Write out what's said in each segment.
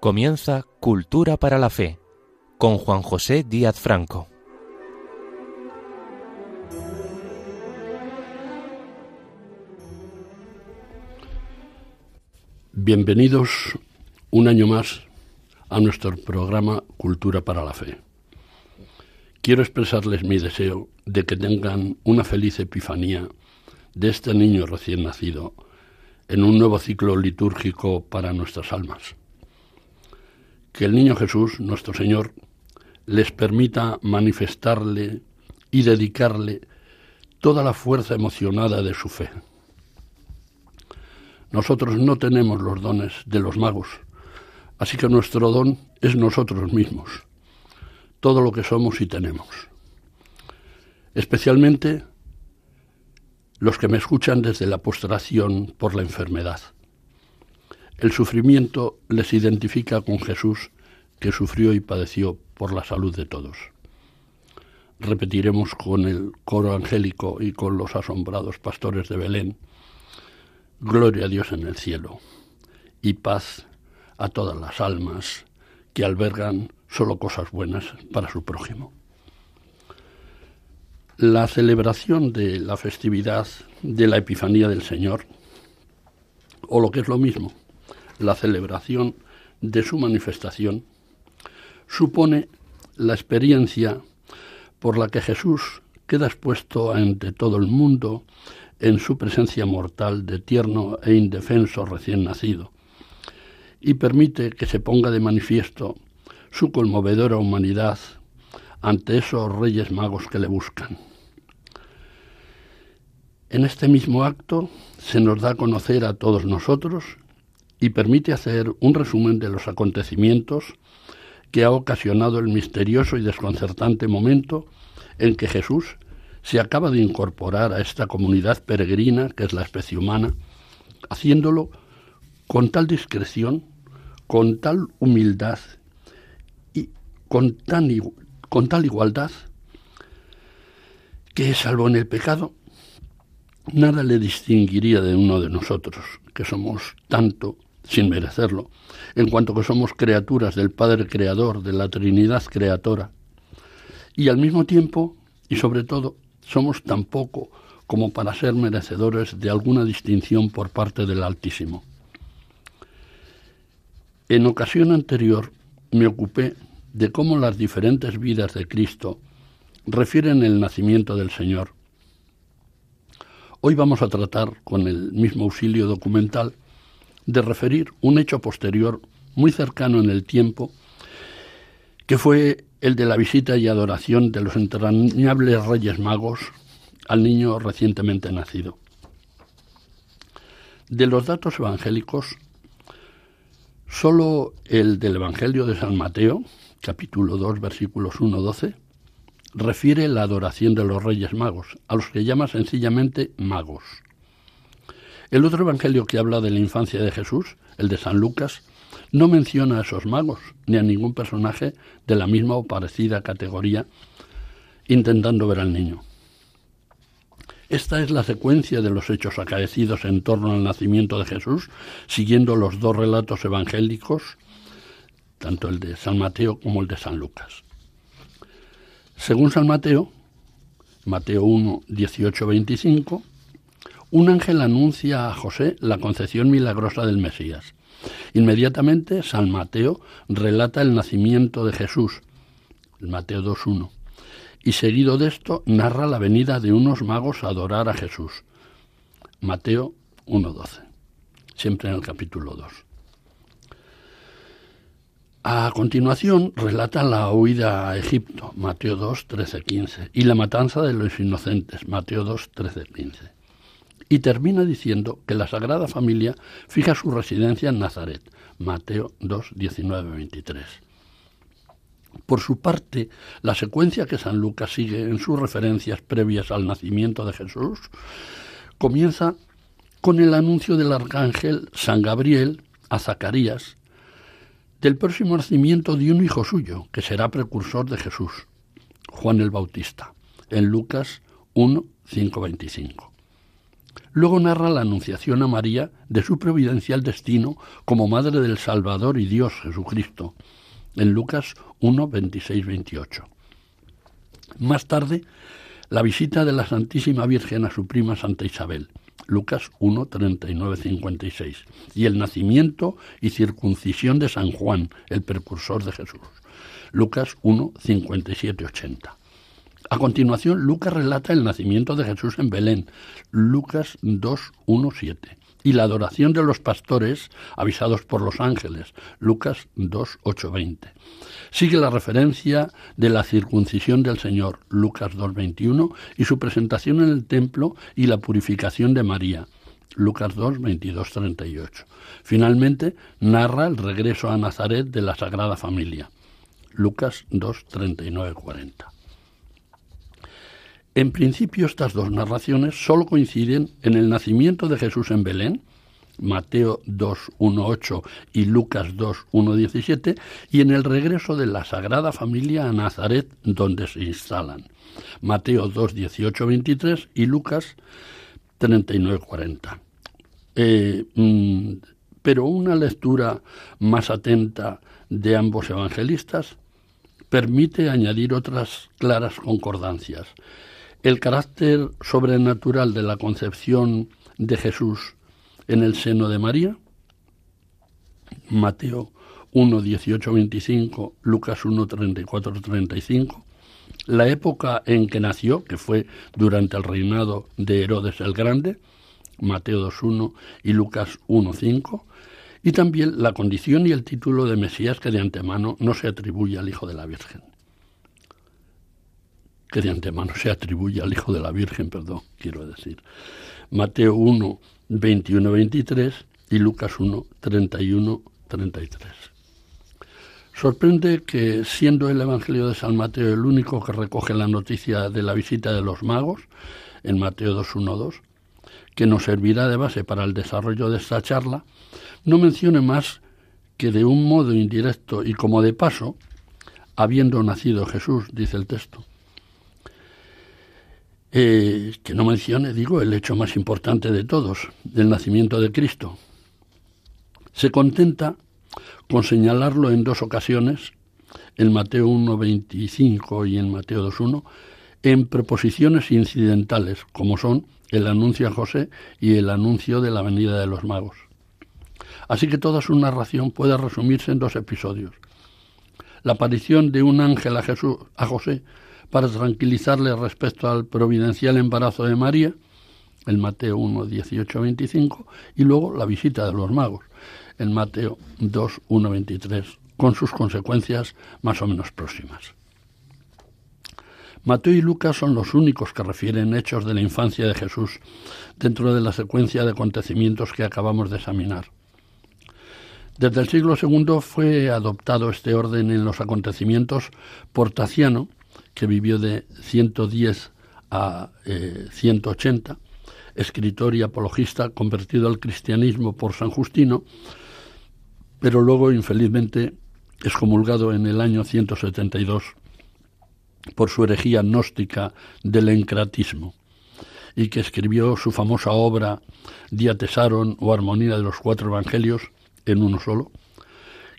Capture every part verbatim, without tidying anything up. Comienza Cultura para la Fe con Juan José Díaz Franco. Bienvenidos un año más a nuestro programa Cultura para la Fe. Quiero expresarles mi deseo de que tengan una feliz Epifanía de este niño recién nacido en un nuevo ciclo litúrgico para nuestras almas. Que el niño Jesús, nuestro Señor, les permita manifestarle y dedicarle toda la fuerza emocionada de su fe. Nosotros no tenemos los dones de los magos, así que nuestro don es nosotros mismos, todo lo que somos y tenemos. Especialmente los que me escuchan desde la postración por la enfermedad. El sufrimiento les identifica con Jesús, que sufrió y padeció por la salud de todos. Repetiremos con el coro angélico y con los asombrados pastores de Belén: gloria a Dios en el cielo y paz a todas las almas que albergan solo cosas buenas para su prójimo. La celebración de la festividad de la Epifanía del Señor, o lo que es lo mismo, la celebración de su manifestación, supone la experiencia por la que Jesús queda expuesto ante todo el mundo en su presencia mortal de tierno e indefenso recién nacido, y permite que se ponga de manifiesto su conmovedora humanidad ante esos reyes magos que le buscan. En este mismo acto se nos da a conocer a todos nosotros y permite hacer un resumen de los acontecimientos que ha ocasionado el misterioso y desconcertante momento en que Jesús se acaba de incorporar a esta comunidad peregrina que es la especie humana, haciéndolo con tal discreción, con tal humildad y con, tan, con tal igualdad que, salvo en el pecado, nada le distinguiría de uno de nosotros, que somos tanto sin merecerlo, en cuanto que somos criaturas del Padre Creador, de la Trinidad Creadora, y al mismo tiempo, y sobre todo, somos tan poco como para ser merecedores de alguna distinción por parte del Altísimo. En ocasión anterior me ocupé de cómo las diferentes vidas de Cristo refieren el nacimiento del Señor. Hoy vamos a tratar, con el mismo auxilio documental, de referir un hecho posterior muy cercano en el tiempo, que fue el de la visita y adoración de los entrañables Reyes Magos al niño recientemente nacido. De los datos evangélicos, solo el del Evangelio de San Mateo, capítulo dos, versículos uno a doce, refiere la adoración de los Reyes Magos, a los que llama sencillamente magos. El otro evangelio que habla de la infancia de Jesús, el de San Lucas, no menciona a esos magos ni a ningún personaje de la misma o parecida categoría intentando ver al niño. Esta es la secuencia de los hechos acaecidos en torno al nacimiento de Jesús, siguiendo los dos relatos evangélicos, tanto el de San Mateo como el de San Lucas. Según San Mateo, Mateo uno, dieciocho a veinticinco, un ángel anuncia a José la concepción milagrosa del Mesías. Inmediatamente, San Mateo relata el nacimiento de Jesús, Mateo dos uno, y seguido de esto narra la venida de unos magos a adorar a Jesús, Mateo uno doce, siempre en el capítulo dos. A continuación, relata la huida a Egipto, Mateo dos trece a quince, y la matanza de los inocentes, Mateo dos trece a quince. Y termina diciendo que la Sagrada Familia fija su residencia en Nazaret, Mateo dos, diecinueve a veintitrés. Por su parte, la secuencia que San Lucas sigue en sus referencias previas al nacimiento de Jesús comienza con el anuncio del arcángel San Gabriel a Zacarías del próximo nacimiento de un hijo suyo, que será precursor de Jesús, Juan el Bautista, en Lucas uno, cinco a veinticinco. Luego narra la anunciación a María de su providencial destino como madre del Salvador y Dios Jesucristo, en Lucas uno, veintiséis a veintiocho. Más tarde, la visita de la Santísima Virgen a su prima Santa Isabel, Lucas uno, treinta y nueve a cincuenta y seis, y el nacimiento y circuncisión de San Juan, el precursor de Jesús, Lucas uno, cincuenta y siete a ochenta. A continuación, Lucas relata el nacimiento de Jesús en Belén, Lucas dos, uno a siete, y la adoración de los pastores avisados por los ángeles, Lucas dos, ocho a veinte. Sigue la referencia de la circuncisión del Señor, Lucas dos, veintiuno, y su presentación en el templo y la purificación de María, Lucas dos, veintidós a treinta y ocho. Finalmente, narra el regreso a Nazaret de la Sagrada Familia, Lucas dos, treinta y nueve a cuarenta. En principio, estas dos narraciones solo coinciden en el nacimiento de Jesús en Belén, Mateo dos, uno a ocho y Lucas dos, uno a diecisiete, y en el regreso de la Sagrada Familia a Nazaret, donde se instalan, Mateo dos, dieciocho a veintitrés y Lucas treinta y nueve a cuarenta. Eh, mm, pero una lectura más atenta de ambos evangelistas permite añadir otras claras concordancias. El carácter sobrenatural de la concepción de Jesús en el seno de María, Mateo uno, dieciocho a veinticinco, Lucas uno, treinta y cuatro a treinta y cinco, la época en que nació, que fue durante el reinado de Herodes el Grande, Mateo dos, uno y Lucas uno, cinco, y también la condición y el título de Mesías que de antemano no se atribuye al Hijo de la Virgen. que de antemano se atribuye al Hijo de la Virgen, perdón, quiero decir, Mateo uno, veintiuno a veintitrés y Lucas uno, treinta y uno a treinta y tres. Sorprende que, siendo el Evangelio de San Mateo el único que recoge la noticia de la visita de los magos, en Mateo dos, uno a dos, que nos servirá de base para el desarrollo de esta charla, no mencione más que de un modo indirecto y como de paso, habiendo nacido Jesús, dice el texto. Eh, que no mencione, digo, el hecho más importante de todos, el nacimiento de Cristo. Se contenta con señalarlo en dos ocasiones, en Mateo uno, veinticinco y en Mateo dos, uno, en proposiciones incidentales, como son el anuncio a José y el anuncio de la venida de los magos. Así que toda su narración puede resumirse en dos episodios. La aparición de un ángel a Jesús, a José, para tranquilizarle respecto al providencial embarazo de María, en Mateo uno, dieciocho a veinticinco, y luego la visita de los magos, en Mateo dos, uno a veintitrés, con sus consecuencias más o menos próximas. Mateo y Lucas son los únicos que refieren hechos de la infancia de Jesús dentro de la secuencia de acontecimientos que acabamos de examinar. Desde el siglo segundo fue adoptado este orden en los acontecimientos por Taciano, que vivió de ciento diez a eh, ciento ochenta, escritor y apologista convertido al cristianismo por San Justino, pero luego infelizmente excomulgado en el año ciento setenta y dos por su herejía gnóstica del encratismo, y que escribió su famosa obra Diatesaron o Armonía de los Cuatro Evangelios en uno solo,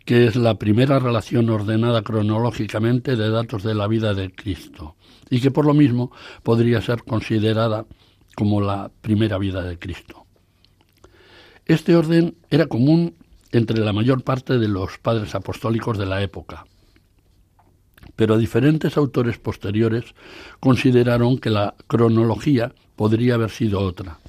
que es la primera relación ordenada cronológicamente de datos de la vida de Cristo, y que por lo mismo podría ser considerada como la primera vida de Cristo. Este orden era común entre la mayor parte de los padres apostólicos de la época, pero diferentes autores posteriores consideraron que la cronología podría haber sido otra.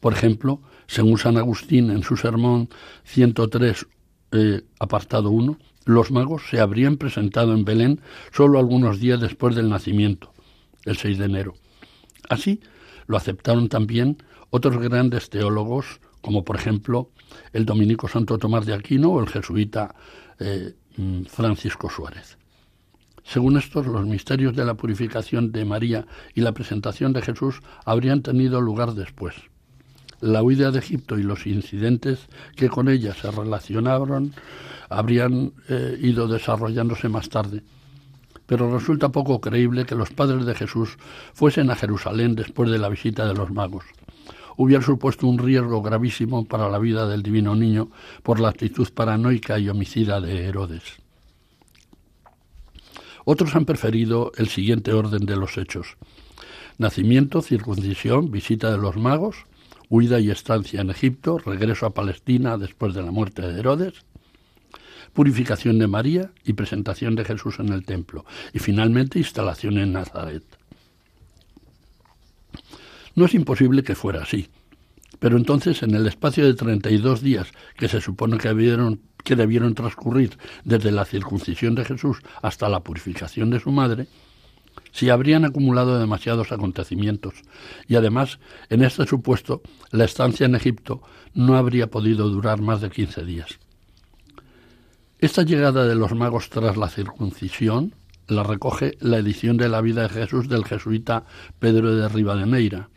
Por ejemplo, según San Agustín en su sermón ciento tres, Eh, apartado uno, los magos se habrían presentado en Belén solo algunos días después del nacimiento, el seis de enero. Así lo aceptaron también otros grandes teólogos, como por ejemplo el dominico Santo Tomás de Aquino o el jesuita eh, Francisco Suárez. Según estos, los misterios de la purificación de María y la presentación de Jesús habrían tenido lugar después. La huida de Egipto y los incidentes que con ella se relacionaron habrían eh, ido desarrollándose más tarde. Pero resulta poco creíble que los padres de Jesús fuesen a Jerusalén después de la visita de los magos. hubieran supuesto un riesgo gravísimo para la vida del divino niño por la actitud paranoica y homicida de Herodes. Otros han preferido el siguiente orden de los hechos: nacimiento, circuncisión, visita de los magos, huida y estancia en Egipto, regreso a Palestina después de la muerte de Herodes, purificación de María y presentación de Jesús en el templo, y finalmente instalación en Nazaret. No es imposible que fuera así, pero entonces en el espacio de treinta y dos días que se supone que debieron, que debieron transcurrir desde la circuncisión de Jesús hasta la purificación de su madre, se habrían acumulado demasiados acontecimientos, y además en este supuesto la estancia en Egipto no habría podido durar más de quince días. Esta llegada de los magos tras la circuncisión la recoge la edición de la vida de Jesús del jesuita Pedro de Ribadeneyra.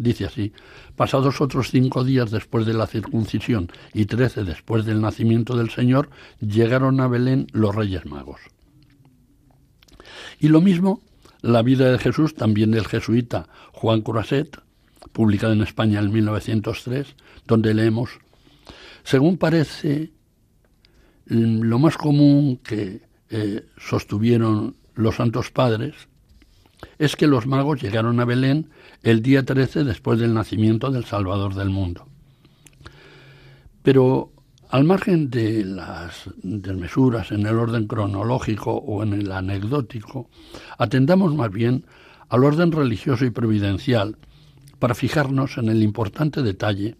Dice así: pasados otros cinco días después de la circuncisión y trece después del nacimiento del Señor, llegaron a Belén los Reyes Magos. Y lo mismo, la vida de Jesús, también del jesuita Juan Croisset, publicada en España en mil novecientos tres, donde leemos: según parece, lo más común que eh, sostuvieron los santos padres es que los magos llegaron a Belén el día trece después del nacimiento del Salvador del mundo. Pero al margen de las desmesuras en el orden cronológico o en el anecdótico, atendamos más bien al orden religioso y providencial para fijarnos en el importante detalle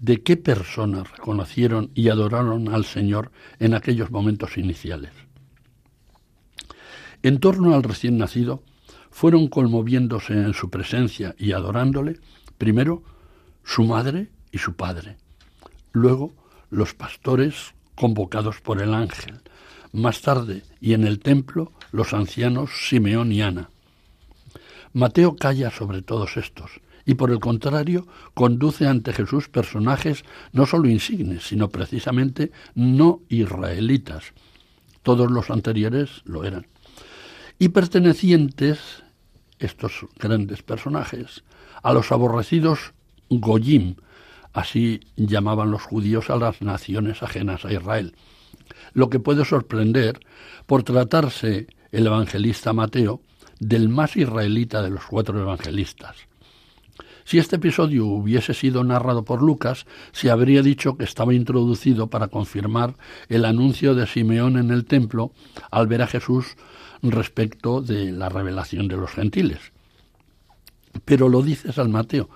de qué personas reconocieron y adoraron al Señor en aquellos momentos iniciales. En torno al recién nacido, fueron conmoviéndose en su presencia y adorándole, primero su madre y su padre, luego los pastores convocados por el ángel, más tarde y en el templo los ancianos Simeón y Ana. Mateo calla sobre todos estos, y por el contrario conduce ante Jesús personajes no solo insignes, sino precisamente no israelitas, todos los anteriores lo eran, y pertenecientes, estos grandes personajes, a los aborrecidos Goyim, así llamaban los judíos a las naciones ajenas a Israel, lo que puede sorprender por tratarse el evangelista Mateo del más israelita de los cuatro evangelistas. Si este episodio hubiese sido narrado por Lucas, se habría dicho que estaba introducido para confirmar el anuncio de Simeón en el templo al ver a Jesús respecto de la revelación de los gentiles. Pero lo dice San Mateo,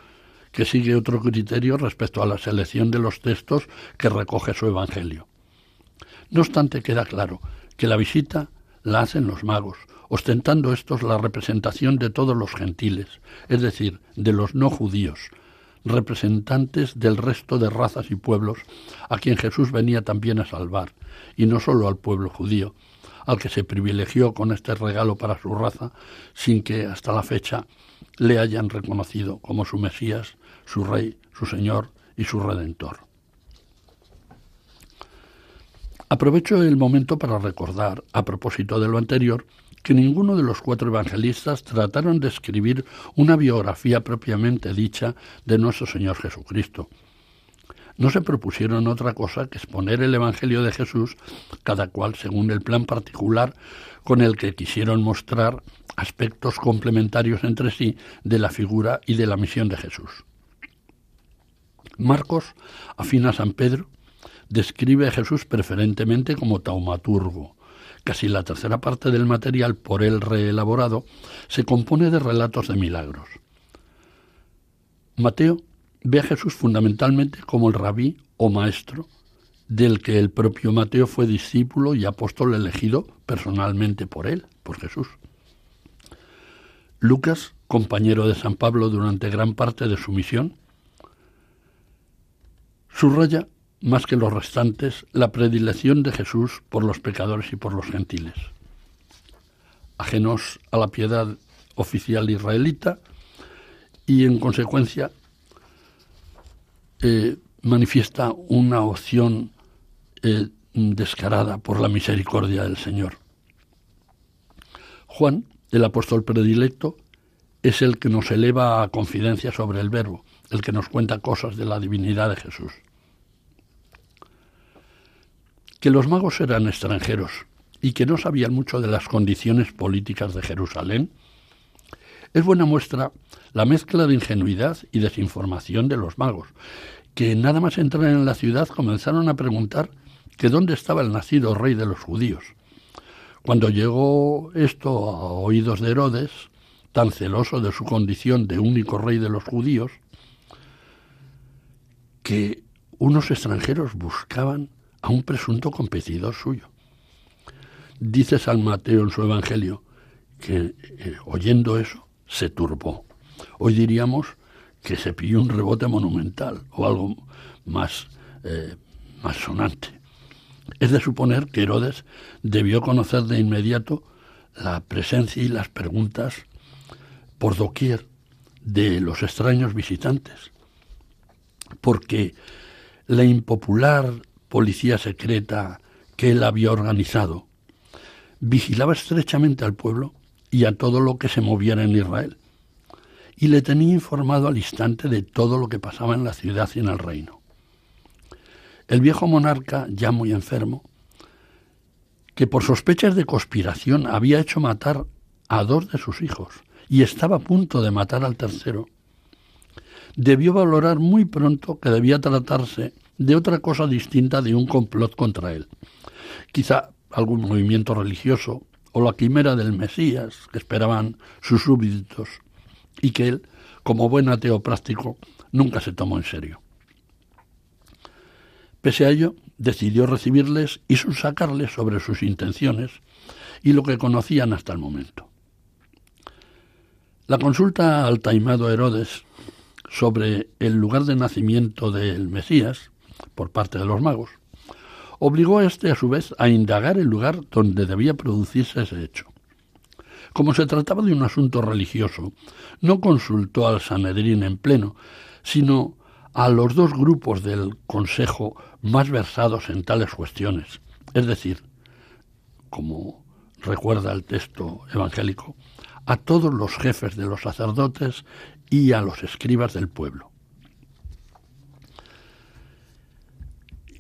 que sigue otro criterio respecto a la selección de los textos que recoge su Evangelio. No obstante, queda claro que la visita la hacen los magos, ostentando estos la representación de todos los gentiles, es decir, de los no judíos, representantes del resto de razas y pueblos a quien Jesús venía también a salvar, y no solo al pueblo judío, al que se privilegió con este regalo para su raza, sin que hasta la fecha le hayan reconocido como su Mesías, su Rey, su Señor y su Redentor. Aprovecho el momento para recordar, a propósito de lo anterior, que ninguno de los cuatro evangelistas trataron de escribir una biografía propiamente dicha de nuestro Señor Jesucristo. No se propusieron otra cosa que exponer el Evangelio de Jesús, cada cual según el plan particular con el que quisieron mostrar aspectos complementarios entre sí de la figura y de la misión de Jesús. Marcos, afín a San Pedro, describe a Jesús preferentemente como taumaturgo. Casi la tercera parte del material por él reelaborado se compone de relatos de milagros. Mateo ve a Jesús fundamentalmente como el rabí o maestro, del que el propio Mateo fue discípulo y apóstol elegido personalmente por él, por Jesús. Lucas, compañero de San Pablo durante gran parte de su misión, subraya más que los restantes la predilección de Jesús por los pecadores y por los gentiles. Ajenos a la piedad oficial israelita y, en consecuencia, eh, manifiesta una opción eh, descarada por la misericordia del Señor. Juan, el apóstol predilecto, es el que nos eleva a confidencia sobre el Verbo, el que nos cuenta cosas de la divinidad de Jesús. Que los magos eran extranjeros y que no sabían mucho de las condiciones políticas de Jerusalén es buena muestra la mezcla de ingenuidad y desinformación de los magos, que nada más entrar en la ciudad comenzaron a preguntar que dónde estaba el nacido rey de los judíos. Cuando llegó esto a oídos de Herodes, tan celoso de su condición de único rey de los judíos, que unos extranjeros buscaban a un presunto competidor suyo. Dice San Mateo en su Evangelio que, eh, oyendo eso, se turbó. Hoy diríamos que se pilló un rebote monumental o algo más, eh, más sonante. Es de suponer que Herodes debió conocer de inmediato la presencia y las preguntas por doquier de los extraños visitantes, porque la impopular policía secreta que él había organizado vigilaba estrechamente al pueblo y a todo lo que se moviera en Israel, y le tenía informado al instante de todo lo que pasaba en la ciudad y en el reino. El viejo monarca, ya muy enfermo, que por sospechas de conspiración había hecho matar a dos de sus hijos y estaba a punto de matar al tercero, debió valorar muy pronto que debía tratarse de otra cosa distinta de un complot contra él. Quizá algún movimiento religioso o la quimera del Mesías que esperaban sus súbditos y que él, como buen ateo práctico, nunca se tomó en serio. Pese a ello, decidió recibirles y subsacarles sobre sus intenciones y lo que conocían hasta el momento. La consulta al taimado Herodes sobre el lugar de nacimiento del Mesías por parte de los magos obligó a este, a su vez, a indagar el lugar donde debía producirse ese hecho. Como se trataba de un asunto religioso, no consultó al Sanedrín en pleno, sino a los dos grupos del Consejo más versados en tales cuestiones. Es decir, como recuerda el texto evangélico, a todos los jefes de los sacerdotes y a los escribas del pueblo.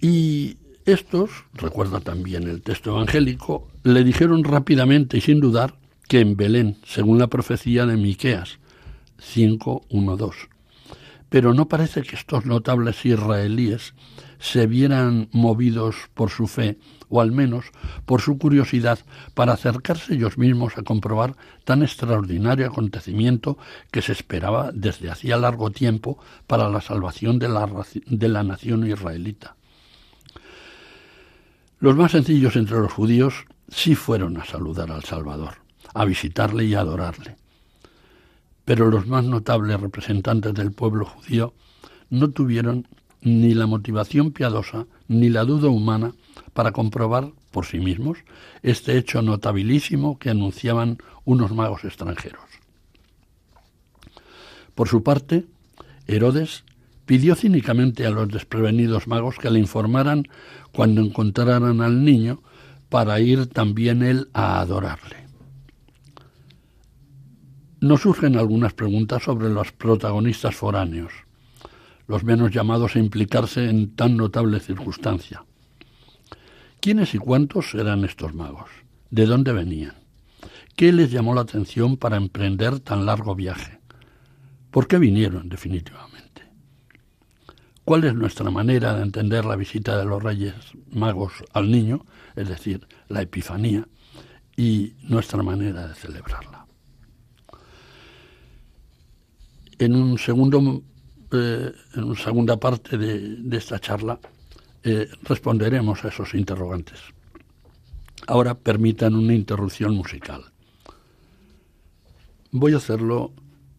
Y estos, recuerda también el texto evangélico, le dijeron rápidamente y sin dudar que en Belén, según la profecía de Miqueas cinco uno dos. Pero no parece que estos notables israelíes se vieran movidos por su fe, o al menos por su curiosidad, para acercarse ellos mismos a comprobar tan extraordinario acontecimiento que se esperaba desde hacía largo tiempo para la salvación de la, de la nación israelita. Los más sencillos entre los judíos sí fueron a saludar al Salvador, a visitarle y a adorarle. Pero los más notables representantes del pueblo judío no tuvieron ni la motivación piadosa ni la duda humana para comprobar por sí mismos este hecho notabilísimo que anunciaban unos magos extranjeros. Por su parte, Herodes pidió cínicamente a los desprevenidos magos que le informaran cuando encontraran al niño para ir también él a adorarle. Nos surgen algunas preguntas sobre los protagonistas foráneos, los menos llamados a implicarse en tan notable circunstancia. ¿Quiénes y cuántos eran estos magos? ¿De dónde venían? ¿Qué les llamó la atención para emprender tan largo viaje? ¿Por qué vinieron definitivamente? ¿Cuál es nuestra manera de entender la visita de los Reyes Magos al niño, es decir, la Epifanía, y nuestra manera de celebrarla? En un segundo, eh, en una segunda parte de, de esta charla eh, responderemos a esos interrogantes. Ahora permitan una interrupción musical. Voy a hacerlo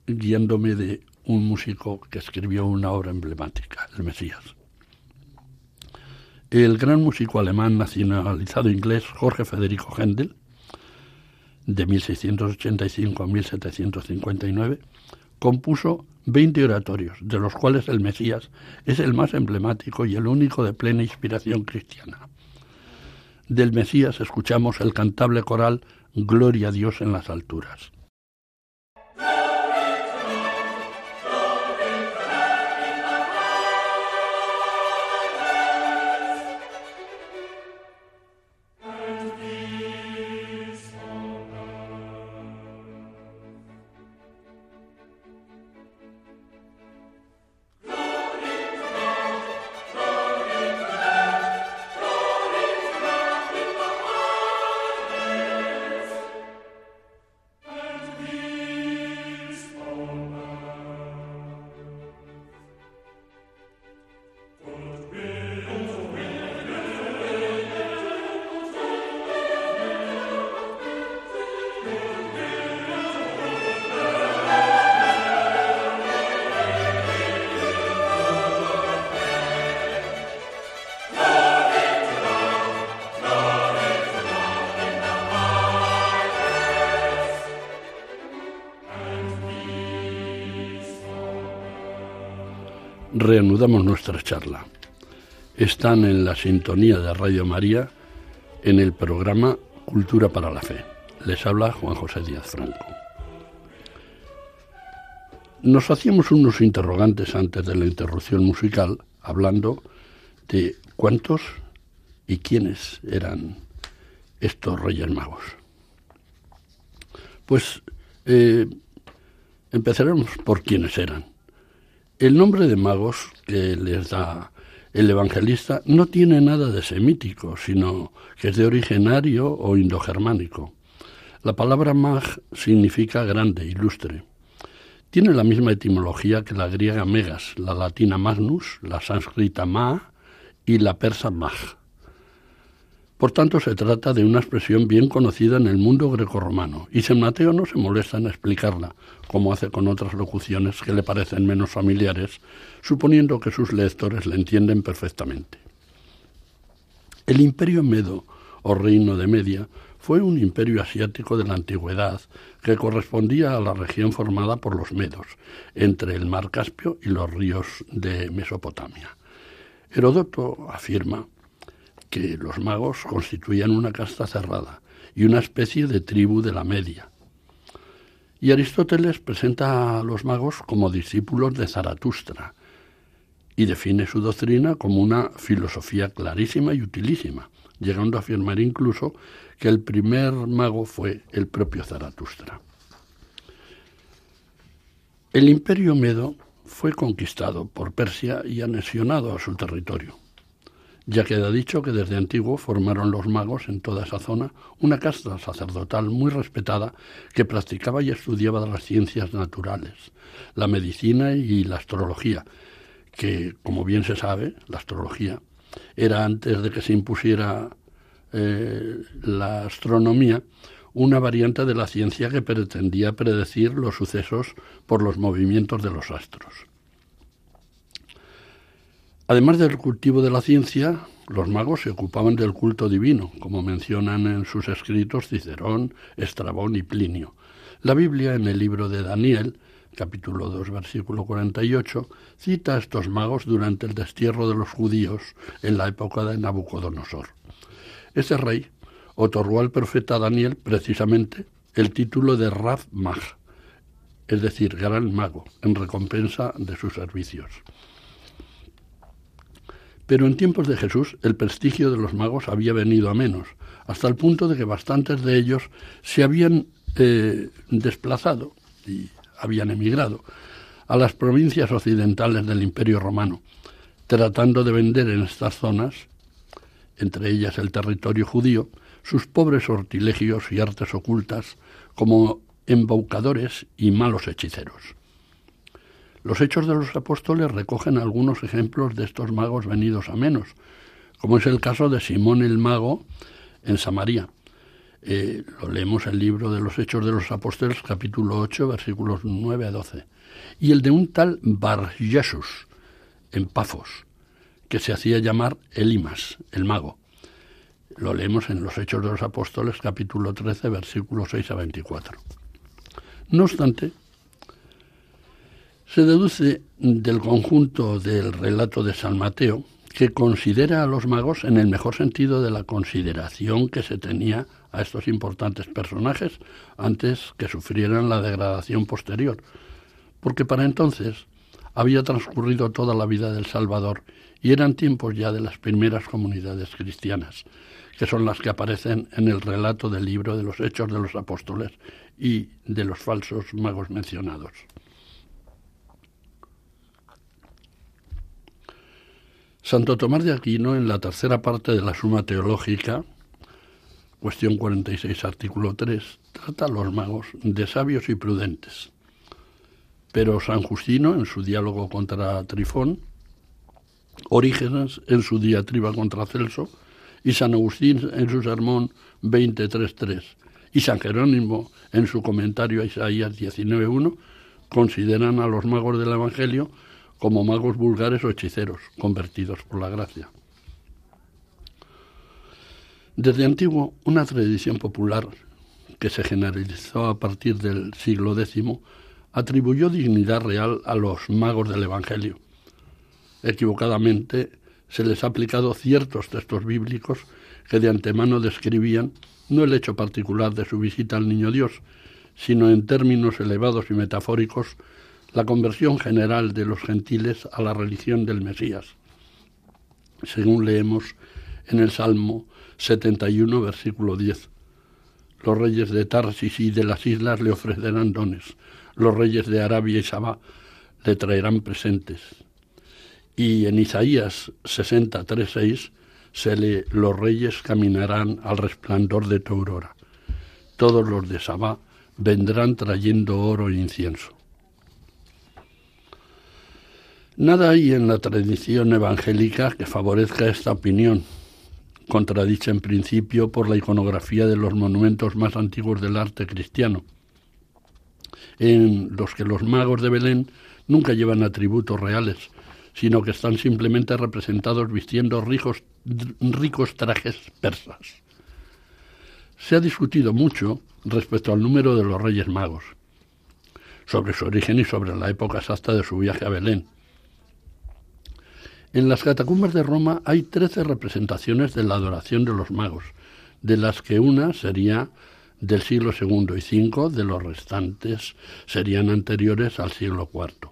guiándome de un músico que escribió una obra emblemática, el Mesías. El gran músico alemán nacionalizado inglés Jorge Federico Händel, de mil seiscientos ochenta y cinco a mil setecientos cincuenta y nueve, compuso veinte oratorios, de los cuales el Mesías es el más emblemático y el único de plena inspiración cristiana. Del Mesías escuchamos el cantable coral «Gloria a Dios en las alturas». reanudamos nuestra charla. Están en la sintonía de Radio María en el programa Cultura para la Fe. Les habla Juan José Díaz Franco. Nos hacíamos unos interrogantes antes de la interrupción musical, hablando de cuántos y quiénes eran estos Reyes Magos. Pues eh, empezaremos por quiénes eran. El nombre de magos que les da el evangelista no tiene nada de semítico, sino que es de origen ario o indogermánico. La palabra mag significa grande, ilustre. Tiene la misma etimología que la griega megas, la latina magnus, la sánscrita ma y la persa mag. Por tanto, se trata de una expresión bien conocida en el mundo grecorromano, y San Mateo no se molesta en explicarla, como hace con otras locuciones que le parecen menos familiares, suponiendo que sus lectores la entienden perfectamente. El imperio medo, o reino de Media, fue un imperio asiático de la antigüedad que correspondía a la región formada por los medos, entre el mar Caspio y los ríos de Mesopotamia. Heródoto afirma que los magos constituían una casta cerrada y una especie de tribu de la Media. Y Aristóteles presenta a los magos como discípulos de Zaratustra y define su doctrina como una filosofía clarísima y utilísima, llegando a afirmar incluso que el primer mago fue el propio Zaratustra. El imperio medo fue conquistado por Persia y anexionado a su territorio. Ya queda dicho que desde antiguo formaron los magos en toda esa zona una casta sacerdotal muy respetada que practicaba y estudiaba las ciencias naturales, la medicina y la astrología, que, como bien se sabe, la astrología era, antes de que se impusiera eh, la astronomía, una variante de la ciencia que pretendía predecir los sucesos por los movimientos de los astros. Además del cultivo de la ciencia, los magos se ocupaban del culto divino, como mencionan en sus escritos Cicerón, Estrabón y Plinio. La Biblia, en el libro de Daniel, capítulo dos, versículo cuarenta y ocho, cita a estos magos durante el destierro de los judíos en la época de Nabucodonosor. Ese rey otorgó al profeta Daniel, precisamente, el título de Rav Mag, es decir, gran mago, en recompensa de sus servicios. Pero en tiempos de Jesús el prestigio de los magos había venido a menos, hasta el punto de que bastantes de ellos se habían eh, desplazado y habían emigrado a las provincias occidentales del Imperio Romano, tratando de vender en estas zonas, entre ellas el territorio judío, sus pobres sortilegios y artes ocultas como embaucadores y malos hechiceros. Los Hechos de los Apóstoles recogen algunos ejemplos de estos magos venidos a menos, como es el caso de Simón el Mago en Samaria. Eh, lo leemos en el libro de los Hechos de los Apóstoles, capítulo ocho, versículos nueve a doce. Y el de un tal Bar Jesús, en Pafos, que se hacía llamar Elimas, el Mago. Lo leemos en los Hechos de los Apóstoles, capítulo trece, versículos seis a veinticuatro. No obstante, se deduce del conjunto del relato de San Mateo que considera a los magos en el mejor sentido de la consideración que se tenía a estos importantes personajes antes que sufrieran la degradación posterior, porque para entonces había transcurrido toda la vida del Salvador y eran tiempos ya de las primeras comunidades cristianas, que son las que aparecen en el relato del libro de los Hechos de los Apóstoles y de los falsos magos mencionados. Santo Tomás de Aquino, en la tercera parte de la Suma Teológica, cuestión cuarenta y seis, artículo tres, trata a los magos de sabios y prudentes. Pero San Justino, en su diálogo contra Trifón, Orígenes, en su diatriba contra Celso, y San Agustín, en su sermón veintitrés tres, y San Jerónimo, en su comentario a Isaías diecinueve uno, consideran a los magos del Evangelio como magos vulgares o hechiceros, convertidos por la gracia. Desde antiguo, una tradición popular, que se generalizó a partir del siglo décimo, atribuyó dignidad real a los magos del Evangelio. equivocadamente, se les ha aplicado ciertos textos bíblicos que de antemano describían no el hecho particular de su visita al Niño Dios, sino en términos elevados y metafóricos la conversión general de los gentiles a la religión del Mesías, según leemos en el Salmo setenta y uno, versículo diez. Los reyes de Tarsis y de las islas le ofrecerán dones, los reyes de Arabia y Sabá le traerán presentes. Y en Isaías sesenta y tres, seis se lee: los reyes caminarán al resplandor de tu aurora, todos los de Sabá vendrán trayendo oro e incienso. Nada hay en la tradición evangélica que favorezca esta opinión, contradicha en principio por la iconografía de los monumentos más antiguos del arte cristiano, en los que los magos de Belén nunca llevan atributos reales, sino que están simplemente representados vistiendo ricos, ricos trajes persas. Se ha discutido mucho respecto al número de los Reyes Magos, sobre su origen y sobre la época exacta de su viaje a Belén. En las catacumbas de Roma hay trece representaciones de la adoración de los magos, de las que una sería del siglo segundo y quinto, de los restantes serían anteriores al siglo cuarto.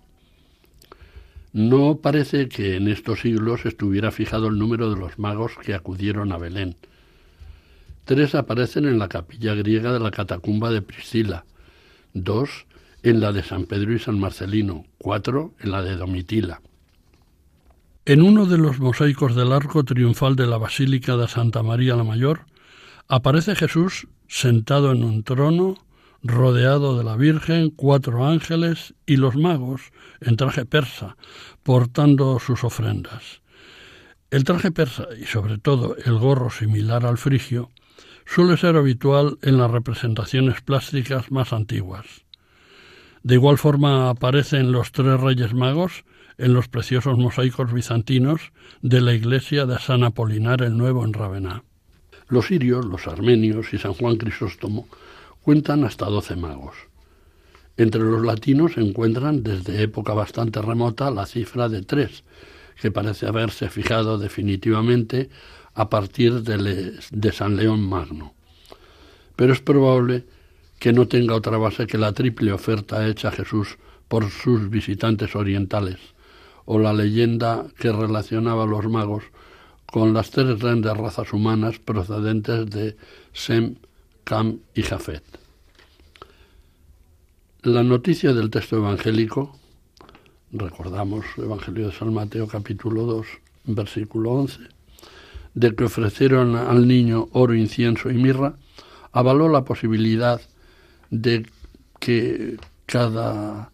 No parece que en estos siglos estuviera fijado el número de los magos que acudieron a Belén. Tres aparecen en la capilla griega de la catacumba de Priscila, dos en la de San Pedro y San Marcelino, cuatro en la de Domitila. En uno de los mosaicos del arco triunfal de la Basílica de Santa María la Mayor aparece Jesús sentado en un trono, rodeado de la Virgen, cuatro ángeles y los magos en traje persa, portando sus ofrendas. El traje persa y sobre todo el gorro similar al frigio suele ser habitual en las representaciones plásticas más antiguas. De igual forma aparecen los tres Reyes Magos en los preciosos mosaicos bizantinos de la iglesia de San Apolinar el Nuevo en Ravenna. Los sirios, los armenios y San Juan Crisóstomo cuentan hasta doce magos. Entre los latinos se encuentran desde época bastante remota la cifra de tres, que parece haberse fijado definitivamente a partir de, le, de San León Magno. Pero es probable que no tenga otra base que la triple oferta hecha a Jesús por sus visitantes orientales, o la leyenda que relacionaba a los magos con las tres grandes razas humanas procedentes de Sem, Cam y Jafet. La noticia del texto evangélico, recordamos Evangelio de San Mateo capítulo dos, versículo once, de que ofrecieron al niño oro, incienso y mirra, avaló la posibilidad de que cada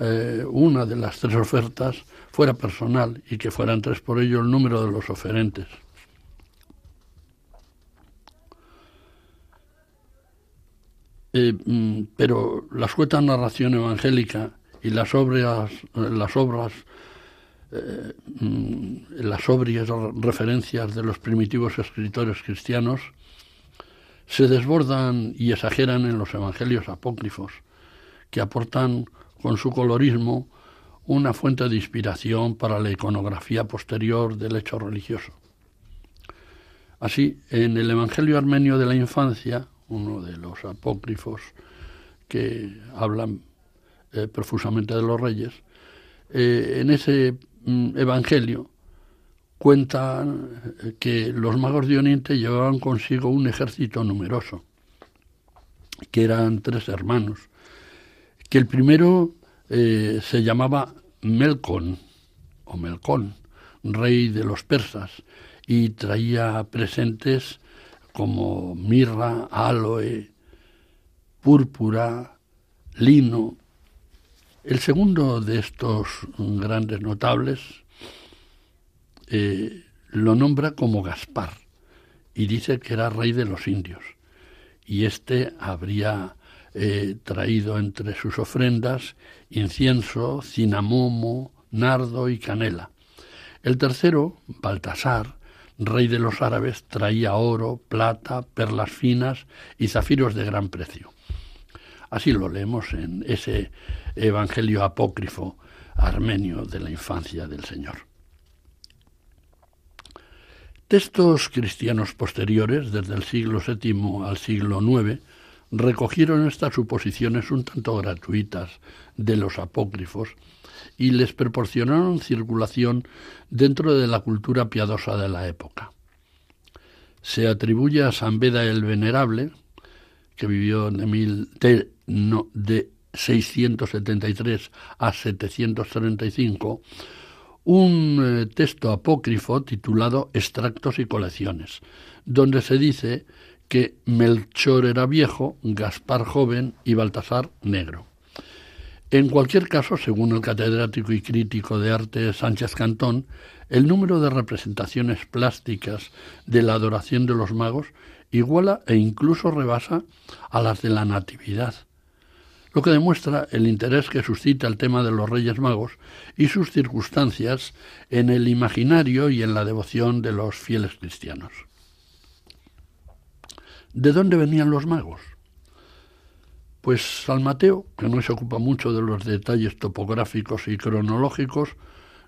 Eh, una de las tres ofertas fuera personal y que fueran tres por ello el número de los oferentes. Eh, pero la escueta narración evangélica y las obras, las obras, eh, las sobrias referencias de los primitivos escritores cristianos se desbordan y exageran en los evangelios apócrifos, que aportan con su colorismo una fuente de inspiración para la iconografía posterior del hecho religioso. Así, en el Evangelio armenio de la infancia, uno de los apócrifos que hablan eh, profusamente de los reyes, eh, en ese mm, evangelio cuenta que los magos de Oriente llevaban consigo un ejército numeroso, que eran tres hermanos, que el primero eh, se llamaba Melcón, o Melcón, rey de los persas, y traía presentes como mirra, aloe, púrpura, lino. El segundo de estos grandes notables eh, lo nombra como Gaspar, y dice que era rey de los indios, y este habría Eh, traído entre sus ofrendas incienso, cinamomo, nardo y canela. El tercero, Baltasar, rey de los árabes, traía oro, plata, perlas finas y zafiros de gran precio. Así lo leemos en ese evangelio apócrifo armenio de la infancia del Señor. Textos cristianos posteriores, desde el siglo séptimo al siglo noveno, recogieron estas suposiciones un tanto gratuitas de los apócrifos y les proporcionaron circulación dentro de la cultura piadosa de la época. Se atribuye a San Beda el Venerable, que vivió de, mil, de, no, de seiscientos setenta y tres a setecientos treinta y cinco, un eh, texto apócrifo titulado Extractos y colecciones, donde se dice que Melchor era viejo, Gaspar joven y Baltasar negro. En cualquier caso, según el catedrático y crítico de arte Sánchez Cantón, el número de representaciones plásticas de la adoración de los magos iguala e incluso rebasa a las de la Natividad, lo que demuestra el interés que suscita el tema de los Reyes Magos y sus circunstancias en el imaginario y en la devoción de los fieles cristianos. ¿De dónde venían los magos? Pues San Mateo, que no se ocupa mucho de los detalles topográficos y cronológicos,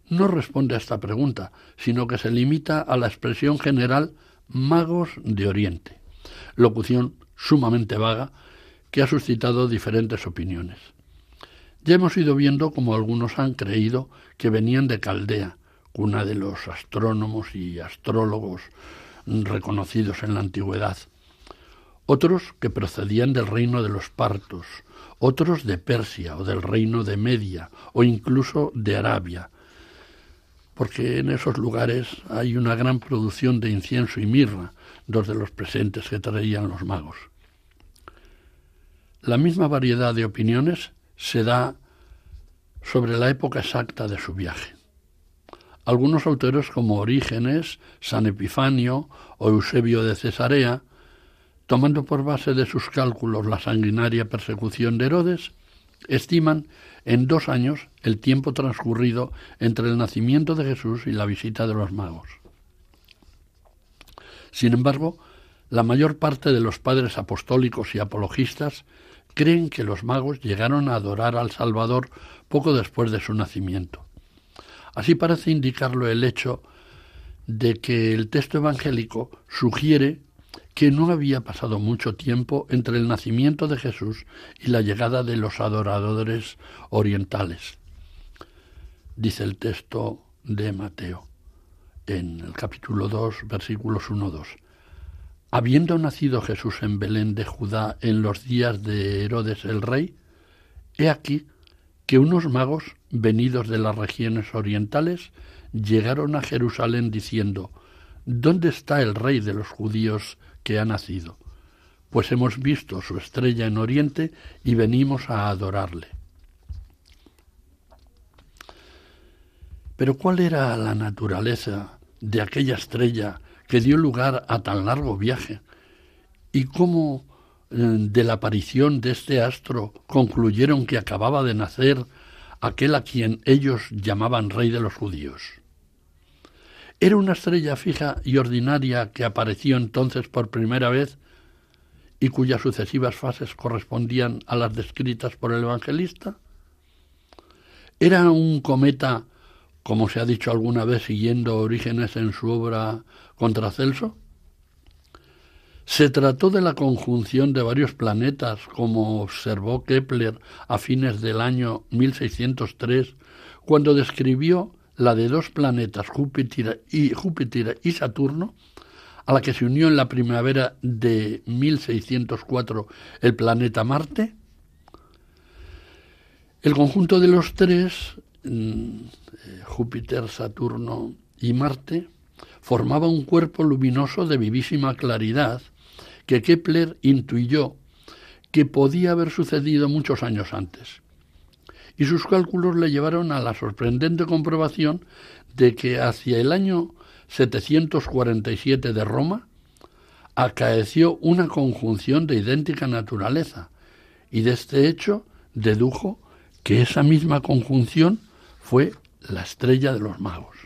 no responde a esta pregunta, sino que se limita a la expresión general «magos de Oriente», locución sumamente vaga que ha suscitado diferentes opiniones. Ya hemos ido viendo cómo algunos han creído que venían de Caldea, cuna de los astrónomos y astrólogos reconocidos en la antigüedad, otros que procedían del reino de los partos, otros de Persia o del reino de Media o incluso de Arabia, porque en esos lugares hay una gran producción de incienso y mirra, dos de los presentes que traían los magos. La misma variedad de opiniones se da sobre la época exacta de su viaje. Algunos autores como Orígenes, San Epifanio o Eusebio de Cesarea, tomando por base de sus cálculos la sanguinaria persecución de Herodes, estiman en dos años el tiempo transcurrido entre el nacimiento de Jesús y la visita de los magos. Sin embargo, la mayor parte de los padres apostólicos y apologistas creen que los magos llegaron a adorar al Salvador poco después de su nacimiento. Así parece indicarlo el hecho de que el texto evangélico sugiere que no había pasado mucho tiempo entre el nacimiento de Jesús y la llegada de los adoradores orientales. Dice el texto de Mateo, en el capítulo dos, versículos uno a dos. Habiendo nacido Jesús en Belén de Judá en los días de Herodes el rey, he aquí que unos magos venidos de las regiones orientales llegaron a Jerusalén diciendo, ¿dónde está el rey de los judíos que ha nacido? Pues hemos visto su estrella en Oriente y venimos a adorarle. Pero ¿cuál era la naturaleza de aquella estrella que dio lugar a tan largo viaje? ¿Y cómo de la aparición de este astro concluyeron que acababa de nacer aquel a quien ellos llamaban rey de los judíos? ¿Era una estrella fija y ordinaria que apareció entonces por primera vez y cuyas sucesivas fases correspondían a las descritas por el evangelista? ¿Era un cometa, como se ha dicho alguna vez siguiendo Orígenes en su obra Contra Celso? ¿Se trató de la conjunción de varios planetas, como observó Kepler a fines del año mil seiscientos tres, cuando describió la de dos planetas, Júpiter y, Júpiter y Saturno, a la que se unió en la primavera de mil seiscientos cuatro el planeta Marte? El conjunto de los tres, Júpiter, Saturno y Marte, formaba un cuerpo luminoso de vivísima claridad que Kepler intuyó que podía haber sucedido muchos años antes, y sus cálculos le llevaron a la sorprendente comprobación de que hacia el año setecientos cuarenta y siete de Roma acaeció una conjunción de idéntica naturaleza, y de este hecho dedujo que esa misma conjunción fue la estrella de los magos.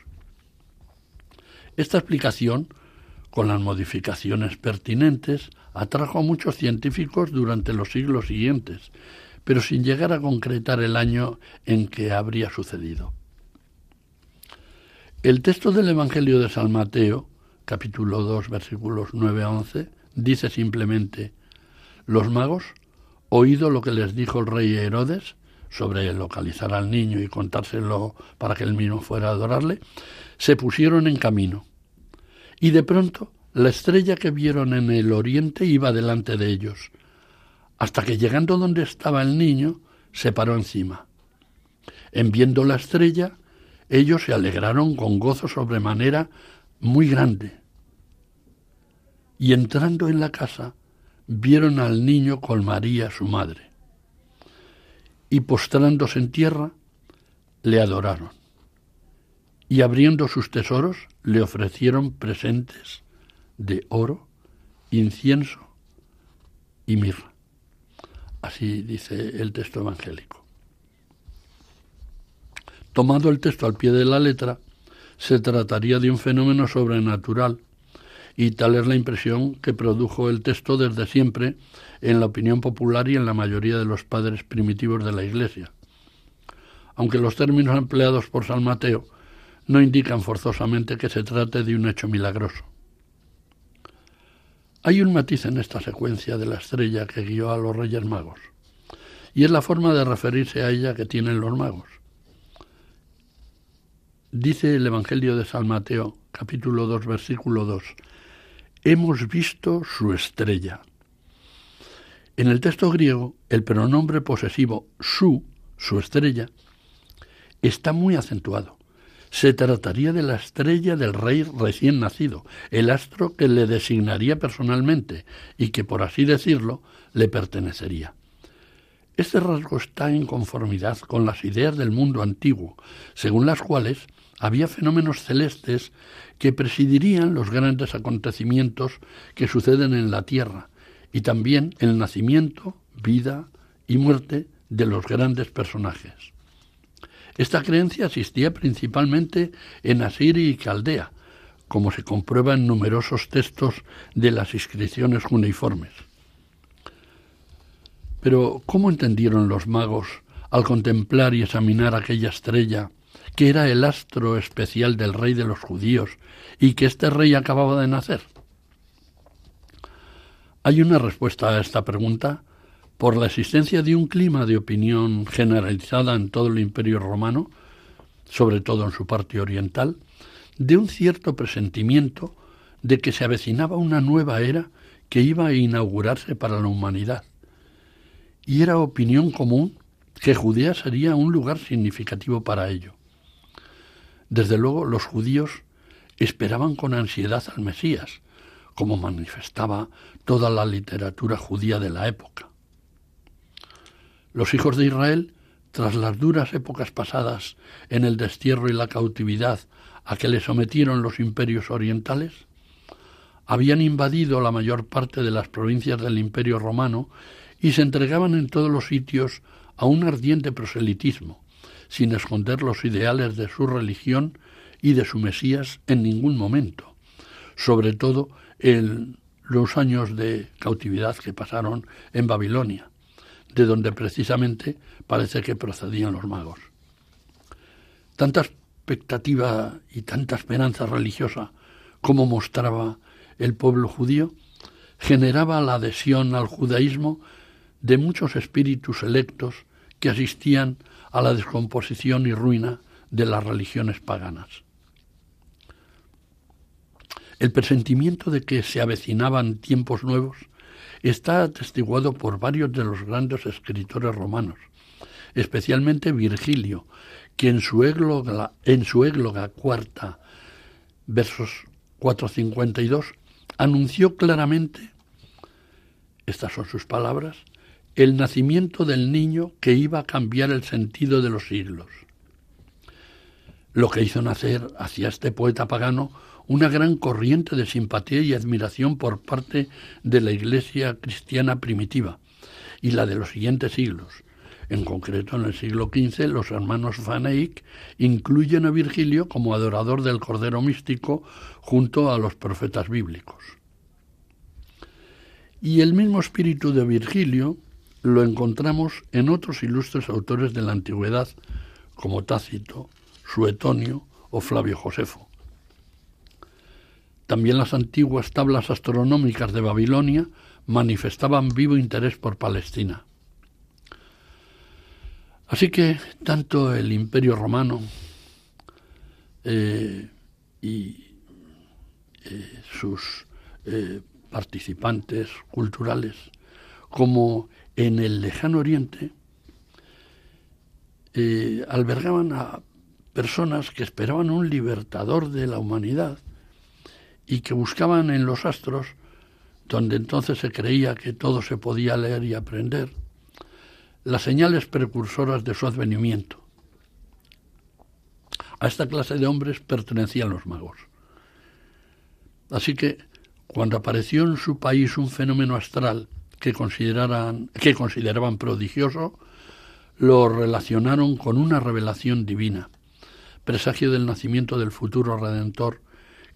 Esta explicación, con las modificaciones pertinentes, atrajo a muchos científicos durante los siglos siguientes, pero sin llegar a concretar el año en que habría sucedido. El texto del Evangelio de San Mateo, capítulo dos, versículos nueve a once, dice simplemente: los magos, oído lo que les dijo el rey Herodes sobre localizar al niño y contárselo para que él mismo fuera a adorarle, se pusieron en camino. Y de pronto la estrella que vieron en el oriente iba delante de ellos, hasta que llegando donde estaba el niño, se paró encima. En viendo la estrella, ellos se alegraron con gozo sobremanera muy grande. Y entrando en la casa, vieron al niño con María, su madre, y postrándose en tierra, le adoraron. Y abriendo sus tesoros, le ofrecieron presentes de oro, incienso y mirra. Así dice el texto evangélico. Tomando el texto al pie de la letra, se trataría de un fenómeno sobrenatural, y tal es la impresión que produjo el texto desde siempre en la opinión popular y en la mayoría de los padres primitivos de la Iglesia. Aunque los términos empleados por San Mateo no indican forzosamente que se trate de un hecho milagroso. Hay un matiz en esta secuencia de la estrella que guió a los Reyes Magos, y es la forma de referirse a ella que tienen los magos. Dice el Evangelio de San Mateo, capítulo dos, versículo dos, «Hemos visto su estrella». En el texto griego, el pronombre posesivo «su», su estrella, está muy acentuado. Se trataría de la estrella del rey recién nacido, el astro que le designaría personalmente y que, por así decirlo, le pertenecería. Este rasgo está en conformidad con las ideas del mundo antiguo, según las cuales había fenómenos celestes que presidirían los grandes acontecimientos que suceden en la tierra y también el nacimiento, vida y muerte de los grandes personajes. Esta creencia existía principalmente en Asiria y Caldea, como se comprueba en numerosos textos de las inscripciones cuneiformes. Pero, ¿cómo entendieron los magos al contemplar y examinar aquella estrella, que era el astro especial del rey de los judíos y que este rey acababa de nacer? Hay una respuesta a esta pregunta por la existencia de un clima de opinión generalizada en todo el Imperio Romano, sobre todo en su parte oriental, de un cierto presentimiento de que se avecinaba una nueva era que iba a inaugurarse para la humanidad. Y era opinión común que Judea sería un lugar significativo para ello. Desde luego, los judíos esperaban con ansiedad al Mesías, como manifestaba toda la literatura judía de la época. Los hijos de Israel, tras las duras épocas pasadas en el destierro y la cautividad a que le sometieron los imperios orientales, habían invadido la mayor parte de las provincias del Imperio Romano y se entregaban en todos los sitios a un ardiente proselitismo, sin esconder los ideales de su religión y de su Mesías en ningún momento, sobre todo en los años de cautividad que pasaron en Babilonia, de donde precisamente parece que procedían los magos. Tanta expectativa y tanta esperanza religiosa como mostraba el pueblo judío generaba la adhesión al judaísmo de muchos espíritus electos que asistían a la descomposición y ruina de las religiones paganas. El presentimiento de que se avecinaban tiempos nuevos está atestiguado por varios de los grandes escritores romanos, especialmente Virgilio, que en su égloga, en su égloga cuarta, versos cuatro a cincuenta y dos, anunció claramente, estas son sus palabras, el nacimiento del niño que iba a cambiar el sentido de los siglos. Lo que hizo nacer hacia este poeta pagano una gran corriente de simpatía y admiración por parte de la Iglesia cristiana primitiva y la de los siguientes siglos. En concreto, en el siglo quince, los hermanos Van Eyck incluyen a Virgilio como adorador del Cordero Místico junto a los profetas bíblicos. Y el mismo espíritu de Virgilio lo encontramos en otros ilustres autores de la antigüedad, como Tácito, Suetonio o Flavio Josefo. También las antiguas tablas astronómicas de Babilonia manifestaban vivo interés por Palestina. Así que tanto el Imperio Romano eh, y eh, sus eh, participantes culturales, como en el Lejano Oriente, eh, albergaban a personas que esperaban un libertador de la humanidad y que buscaban en los astros, donde entonces se creía que todo se podía leer y aprender, las señales precursoras de su advenimiento. A esta clase de hombres pertenecían los magos. Así que, cuando apareció en su país un fenómeno astral que, consideraran, que consideraban prodigioso, lo relacionaron con una revelación divina, presagio del nacimiento del futuro Redentor,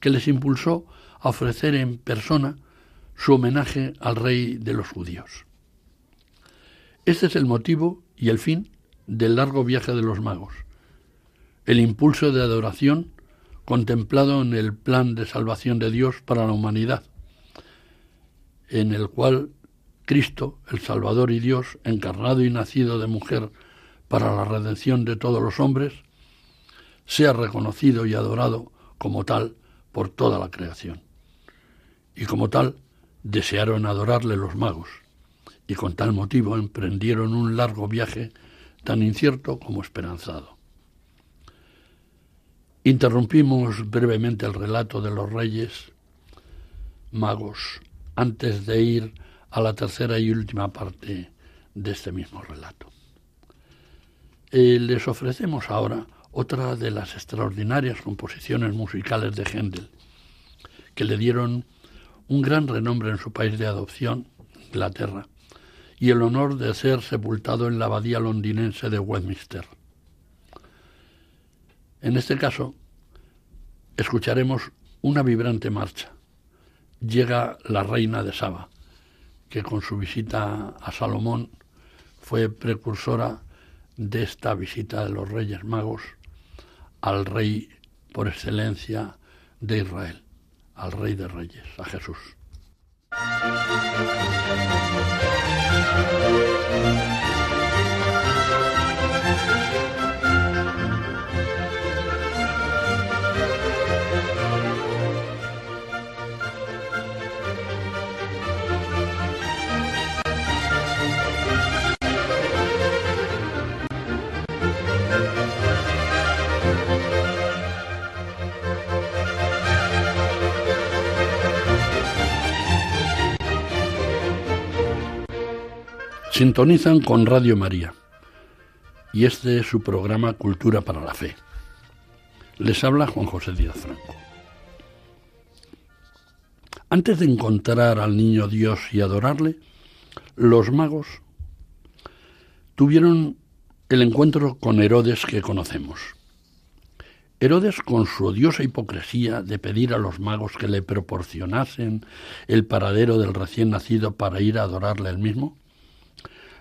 que les impulsó a ofrecer en persona su homenaje al Rey de los Judíos. Este es el motivo y el fin del largo viaje de los magos, el impulso de adoración contemplado en el plan de salvación de Dios para la humanidad, en el cual Cristo, el Salvador y Dios, encarnado y nacido de mujer para la redención de todos los hombres, sea reconocido y adorado como tal por toda la creación. Y como tal, desearon adorarle los magos. Y con tal motivo emprendieron un largo viaje tan incierto como esperanzado. Interrumpimos brevemente el relato de los reyes magos antes de ir a la tercera y última parte de este mismo relato. Eh, les ofrecemos ahora otra de las extraordinarias composiciones musicales de Händel, que le dieron un gran renombre en su país de adopción, Inglaterra, y el honor de ser sepultado en la abadía londinense de Westminster. En este caso, escucharemos una vibrante marcha. Llega la reina de Saba, que con su visita a Salomón fue precursora de esta visita de los Reyes Magos al rey por excelencia de Israel, al Rey de Reyes, a Jesús. Sintonizan con Radio María y este es su programa Cultura para la Fe. Les habla Juan José Díaz Franco. Antes de encontrar al niño Dios y adorarle, los magos tuvieron el encuentro con Herodes que conocemos. Herodes, con su odiosa hipocresía de pedir a los magos que le proporcionasen el paradero del recién nacido para ir a adorarle él mismo,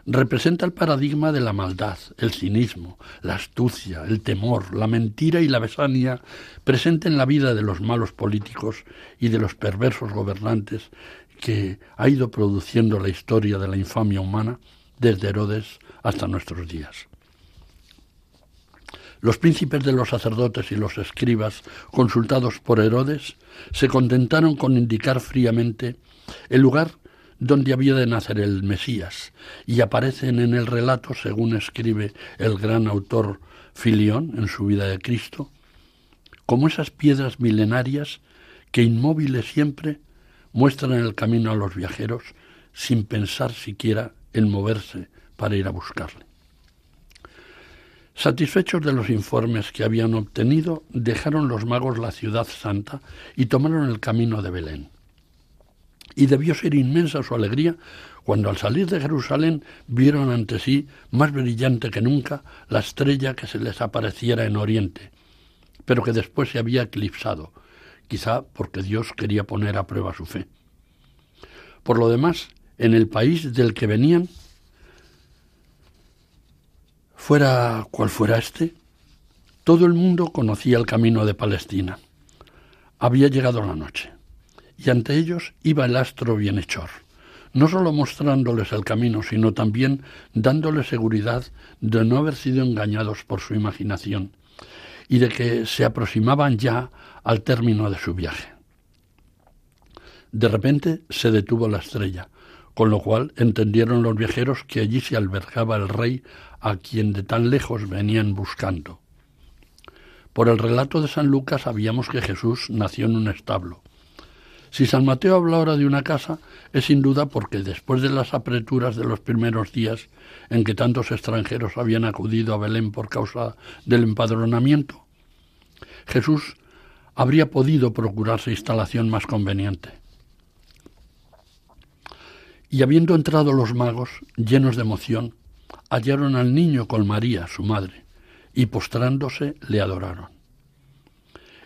representa el paradigma de la maldad, el cinismo, la astucia, el temor, la mentira y la besania presente en la vida de los malos políticos y de los perversos gobernantes que ha ido produciendo la historia de la infamia humana desde Herodes hasta nuestros días. Los príncipes de los sacerdotes y los escribas consultados por Herodes se contentaron con indicar fríamente el lugar donde había de nacer el Mesías, y aparecen en el relato, según escribe el gran autor Filión en su vida de Cristo, como esas piedras milenarias que inmóviles siempre muestran el camino a los viajeros sin pensar siquiera en moverse para ir a buscarle. Satisfechos de los informes que habían obtenido, dejaron los magos la ciudad santa y tomaron el camino de Belén. Y debió ser inmensa su alegría cuando al salir de Jerusalén vieron ante sí, más brillante que nunca, la estrella que se les apareciera en Oriente, pero que después se había eclipsado, quizá porque Dios quería poner a prueba su fe. Por lo demás, en el país del que venían, fuera cual fuera este, todo el mundo conocía el camino de Palestina. Había llegado la noche. y ante ellos iba el astro bienhechor, no solo mostrándoles el camino, sino también dándoles seguridad de no haber sido engañados por su imaginación y de que se aproximaban ya al término de su viaje. De repente se detuvo la estrella, con lo cual entendieron los viajeros que allí se albergaba el rey a quien de tan lejos venían buscando. Por el relato de San Lucas sabíamos que Jesús nació en un establo. Si San Mateo habla ahora de una casa, es sin duda porque después de las apreturas de los primeros días en que tantos extranjeros habían acudido a Belén por causa del empadronamiento, Jesús habría podido procurarse instalación más conveniente. Y habiendo entrado los magos, llenos de emoción, hallaron al niño con María, su madre, y postrándose le adoraron.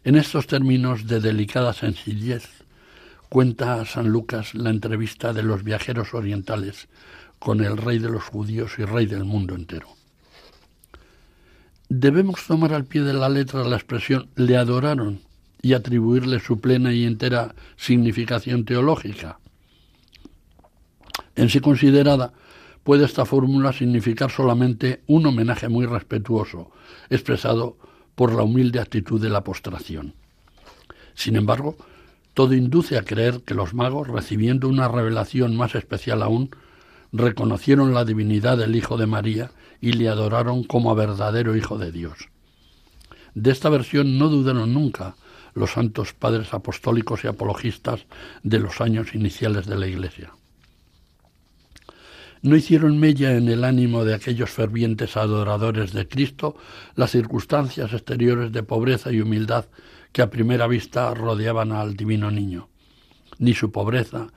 En estos términos de delicada sencillez, cuenta San Lucas la entrevista de los viajeros orientales con el rey de los judíos y rey del mundo entero. Debemos tomar al pie de la letra la expresión «le adoraron» y atribuirle su plena y entera significación teológica. En sí considerada, puede esta fórmula significar solamente un homenaje muy respetuoso, expresado por la humilde actitud de la postración. Sin embargo, todo induce a creer que los magos, recibiendo una revelación más especial aún, reconocieron la divinidad del Hijo de María y le adoraron como a verdadero Hijo de Dios. De esta versión no dudaron nunca los santos padres apostólicos y apologistas de los años iniciales de la Iglesia. No hicieron mella en el ánimo de aquellos fervientes adoradores de Cristo las circunstancias exteriores de pobreza y humildad que a primera vista rodeaban al divino niño. Ni su pobreza,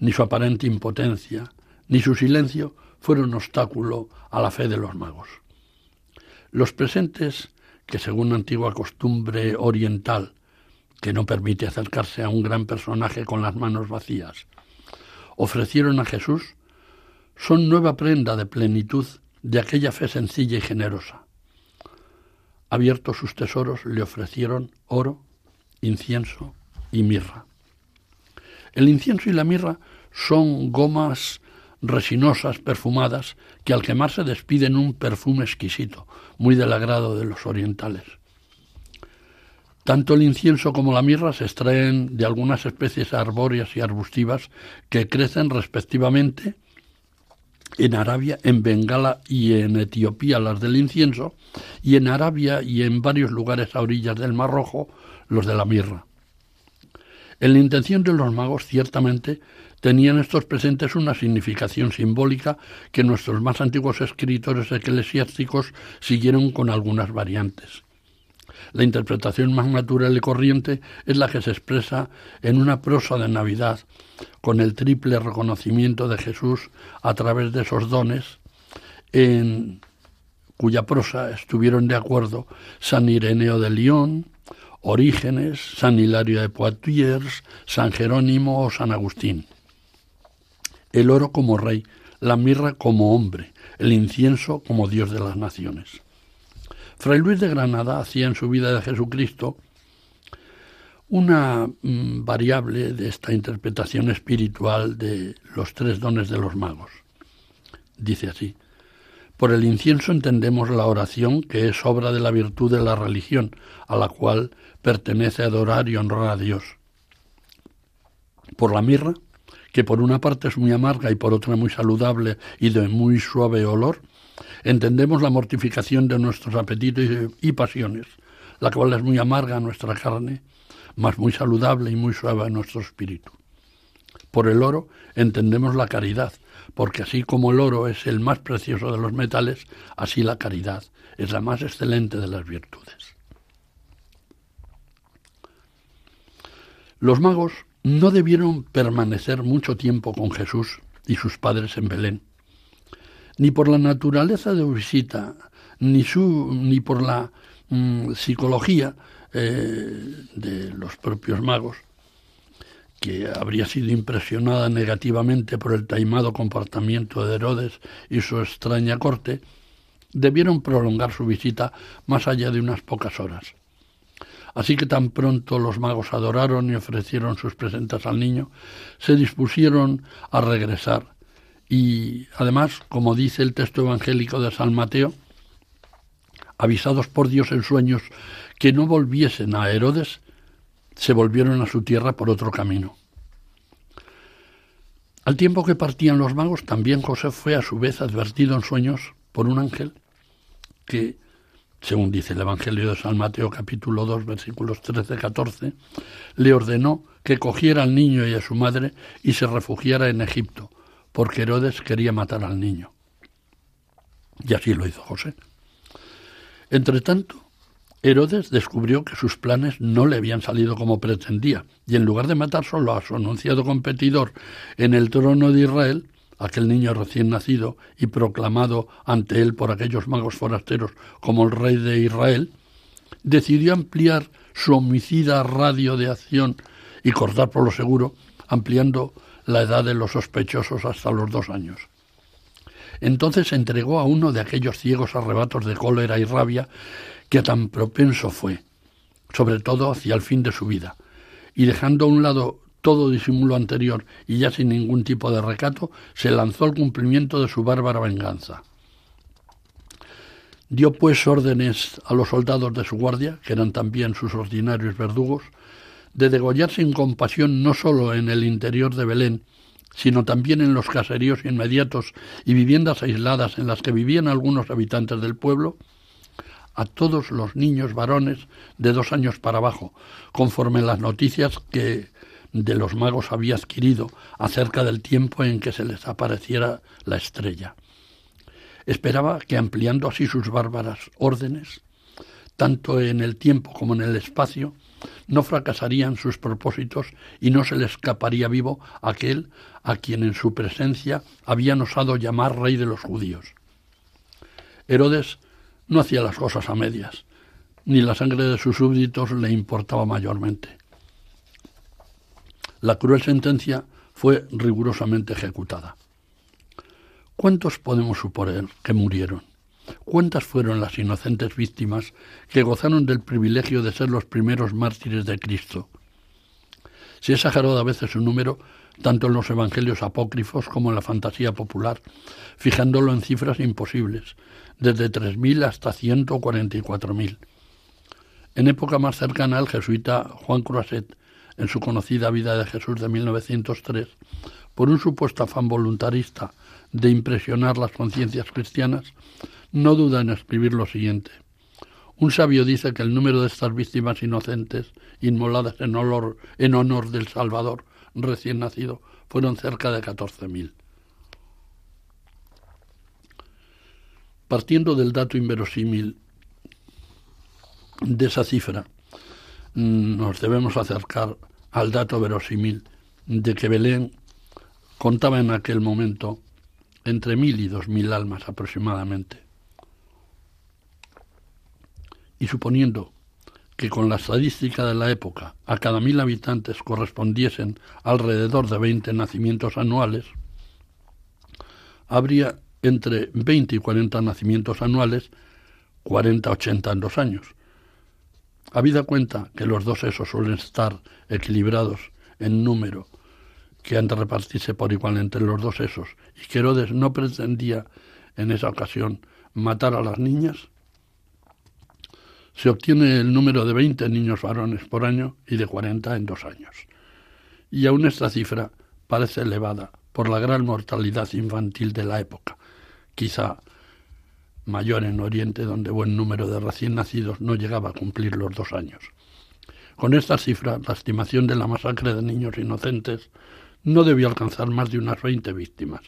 ni su aparente impotencia, ni su silencio fueron obstáculo a la fe de los magos. Los presentes, que según antigua costumbre oriental, que no permite acercarse a un gran personaje con las manos vacías, ofrecieron a Jesús, son nueva prenda de plenitud de aquella fe sencilla y generosa. Abiertos sus tesoros le ofrecieron oro, incienso y mirra. El incienso y la mirra son gomas resinosas perfumadas que al quemarse despiden un perfume exquisito, muy del agrado de los orientales. Tanto el incienso como la mirra se extraen de algunas especies arbóreas y arbustivas que crecen respectivamente en Arabia, en Bengala y en Etiopía las del incienso, y en Arabia y en varios lugares a orillas del Mar Rojo los de la mirra. En la intención de los magos, ciertamente, tenían estos presentes una significación simbólica que nuestros más antiguos escritores eclesiásticos siguieron con algunas variantes. La interpretación más natural y corriente es la que se expresa en una prosa de Navidad, con el triple reconocimiento de Jesús a través de esos dones, en cuya prosa estuvieron de acuerdo San Ireneo de León, Orígenes, San Hilario de Poitiers, San Jerónimo o San Agustín. El oro como rey, la mirra como hombre, el incienso como Dios de las naciones. Fray Luis de Granada hacía en su vida de Jesucristo una variable de esta interpretación espiritual de los tres dones de los magos. Dice así: por el incienso entendemos la oración, que es obra de la virtud de la religión, a la cual pertenece adorar y honrar a Dios. Por la mirra, que por una parte es muy amarga y por otra muy saludable y de muy suave olor, entendemos la mortificación de nuestros apetitos y pasiones, la cual es muy amarga a nuestra carne, mas muy saludable y muy suave a nuestro espíritu. Por el oro entendemos la caridad, porque así como el oro es el más precioso de los metales, así la caridad es la más excelente de las virtudes. Los magos no debieron permanecer mucho tiempo con Jesús y sus padres en Belén, ni por la naturaleza de su visita, ni, su, ni por la mmm, psicología eh, de los propios magos, que habría sido impresionada negativamente por el taimado comportamiento de Herodes y su extraña corte, debieron prolongar su visita más allá de unas pocas horas. Así que tan pronto los magos adoraron y ofrecieron sus presentes al niño, se dispusieron a regresar. Y además, como dice el texto evangélico de San Mateo, avisados por Dios en sueños que no volviesen a Herodes, se volvieron a su tierra por otro camino. Al tiempo que partían los magos, también José fue a su vez advertido en sueños por un ángel que, según dice el Evangelio de San Mateo capítulo dos, versículos trece a catorce, le ordenó que cogiera al niño y a su madre y se refugiara en Egipto, porque Herodes quería matar al niño. Y así lo hizo José. Entretanto, Herodes descubrió que sus planes no le habían salido como pretendía, y en lugar de matar solo a su anunciado competidor en el trono de Israel, aquel niño recién nacido y proclamado ante él por aquellos magos forasteros como el rey de Israel, decidió ampliar su homicida radio de acción y cortar por lo seguro, ampliando la edad de los sospechosos hasta los dos años. Entonces entregó a uno de aquellos ciegos arrebatos de cólera y rabia que tan propenso fue, sobre todo hacia el fin de su vida, y dejando a un lado todo disimulo anterior y ya sin ningún tipo de recato, se lanzó al cumplimiento de su bárbara venganza. Dio pues órdenes a los soldados de su guardia, que eran también sus ordinarios verdugos, de degollar sin compasión no solo en el interior de Belén, sino también en los caseríos inmediatos y viviendas aisladas en las que vivían algunos habitantes del pueblo, a todos los niños varones de dos años para abajo, conforme las noticias que de los magos había adquirido acerca del tiempo en que se les apareciera la estrella. Esperaba que, ampliando así sus bárbaras órdenes, tanto en el tiempo como en el espacio, no fracasarían sus propósitos y no se le escaparía vivo aquel a quien en su presencia habían osado llamar rey de los judíos. Herodes no hacía las cosas a medias, ni la sangre de sus súbditos le importaba mayormente. La cruel sentencia fue rigurosamente ejecutada. ¿Cuántos podemos suponer que murieron? ¿Cuántas fueron las inocentes víctimas que gozaron del privilegio de ser los primeros mártires de Cristo? Se ha exagerado a veces su número, tanto en los evangelios apócrifos como en la fantasía popular, fijándolo en cifras imposibles, desde tres mil hasta ciento cuarenta y cuatro mil. En época más cercana, el jesuita Juan Croisset, en su conocida Vida de Jesús de mil novecientos tres, por un supuesto afán voluntarista de impresionar las conciencias cristianas, no duda en escribir lo siguiente. Un sabio dice que el número de estas víctimas inocentes, inmoladas en honor, en honor del Salvador recién nacido, fueron cerca de catorce mil. Partiendo del dato inverosímil de esa cifra, nos debemos acercar al dato verosímil de que Belén contaba en aquel momento entre mil y dos mil almas aproximadamente. Y suponiendo que con la estadística de la época a cada mil habitantes correspondiesen alrededor de veinte nacimientos anuales, habría entre veinte y cuarenta nacimientos anuales, cuarenta a ochenta en dos años. Habida cuenta que los dos esos suelen estar equilibrados en número, que han de repartirse por igual entre los dos esos, y que Herodes no pretendía en esa ocasión matar a las niñas, se obtiene el número de veinte niños varones por año y de cuarenta en dos años. Y aún esta cifra parece elevada por la gran mortalidad infantil de la época, quizá mayor en Oriente, donde buen número de recién nacidos no llegaba a cumplir los dos años. Con estas cifras, la estimación de la masacre de niños inocentes no debió alcanzar más de unas veinte víctimas,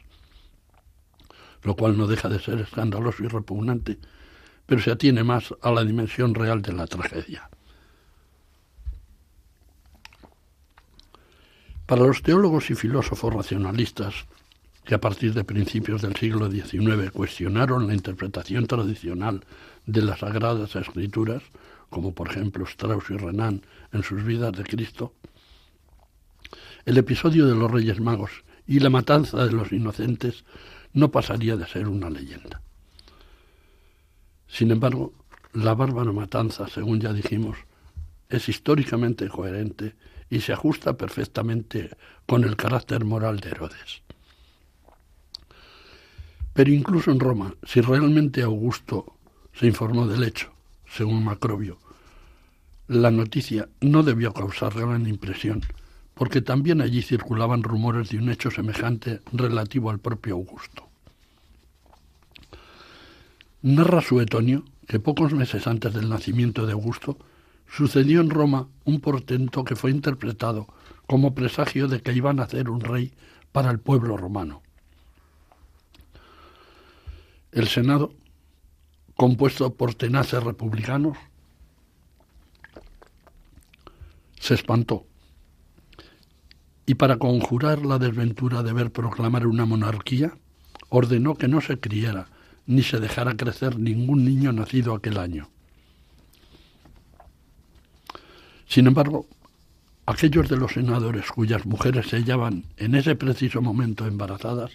lo cual no deja de ser escandaloso y repugnante, pero se atiene más a la dimensión real de la tragedia. Para los teólogos y filósofos racionalistas, que a partir de principios del siglo diecinueve cuestionaron la interpretación tradicional de las Sagradas Escrituras, como por ejemplo Strauss y Renan en sus Vidas de Cristo, el episodio de los Reyes Magos y la matanza de los inocentes no pasaría de ser una leyenda. Sin embargo, la bárbara matanza, según ya dijimos, es históricamente coherente y se ajusta perfectamente con el carácter moral de Herodes. Pero incluso en Roma, si realmente Augusto se informó del hecho, según Macrobio, la noticia no debió causar gran impresión, porque también allí circulaban rumores de un hecho semejante relativo al propio Augusto. Narra Suetonio que pocos meses antes del nacimiento de Augusto sucedió en Roma un portento que fue interpretado como presagio de que iba a nacer un rey para el pueblo romano. El Senado, compuesto por tenaces republicanos, se espantó y para conjurar la desventura de ver proclamar una monarquía, ordenó que no se criara ni se dejara crecer ningún niño nacido aquel año. Sin embargo, aquellos de los senadores cuyas mujeres se hallaban en ese preciso momento embarazadas,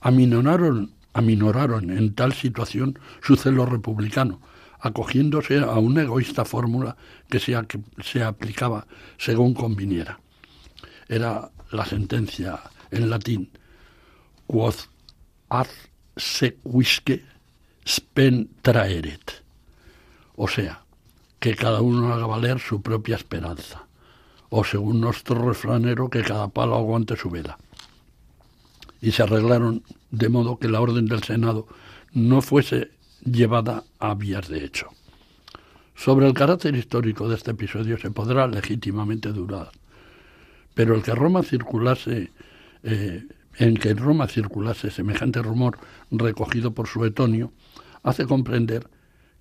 aminoraron, aminoraron en tal situación su celo republicano, acogiéndose a una egoísta fórmula que se, se aplicaba según conviniera. Era la sentencia en latín, quod ad sequisque spem traeret, o sea, que cada uno haga valer su propia esperanza, o según nuestro refranero, que cada palo aguante su vela. Y se arreglaron de modo que la orden del Senado no fuese llevada a vías de hecho. Sobre el carácter histórico de este episodio se podrá legítimamente dudar, pero el que Roma circulase, eh, en que en Roma circulase semejante rumor recogido por Suetonio hace comprender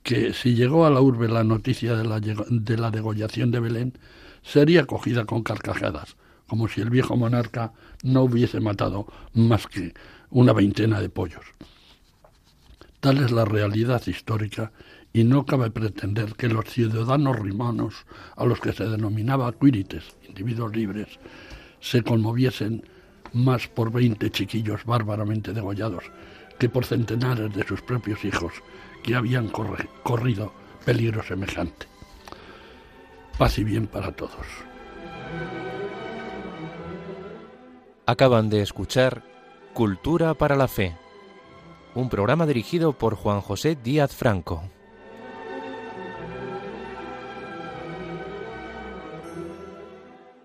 que si llegó a la urbe la noticia de la, de la degollación de Belén, sería acogida con carcajadas, como si el viejo monarca no hubiese matado más que una veintena de pollos. Tal es la realidad histórica y no cabe pretender que los ciudadanos romanos, a los que se denominaba quirites, individuos libres, se conmoviesen más por veinte chiquillos bárbaramente degollados que por centenares de sus propios hijos, que habían corre, corrido peligro semejante. Paz y bien para todos. Acaban de escuchar Cultura para la Fe, un programa dirigido por Juan José Díaz Franco.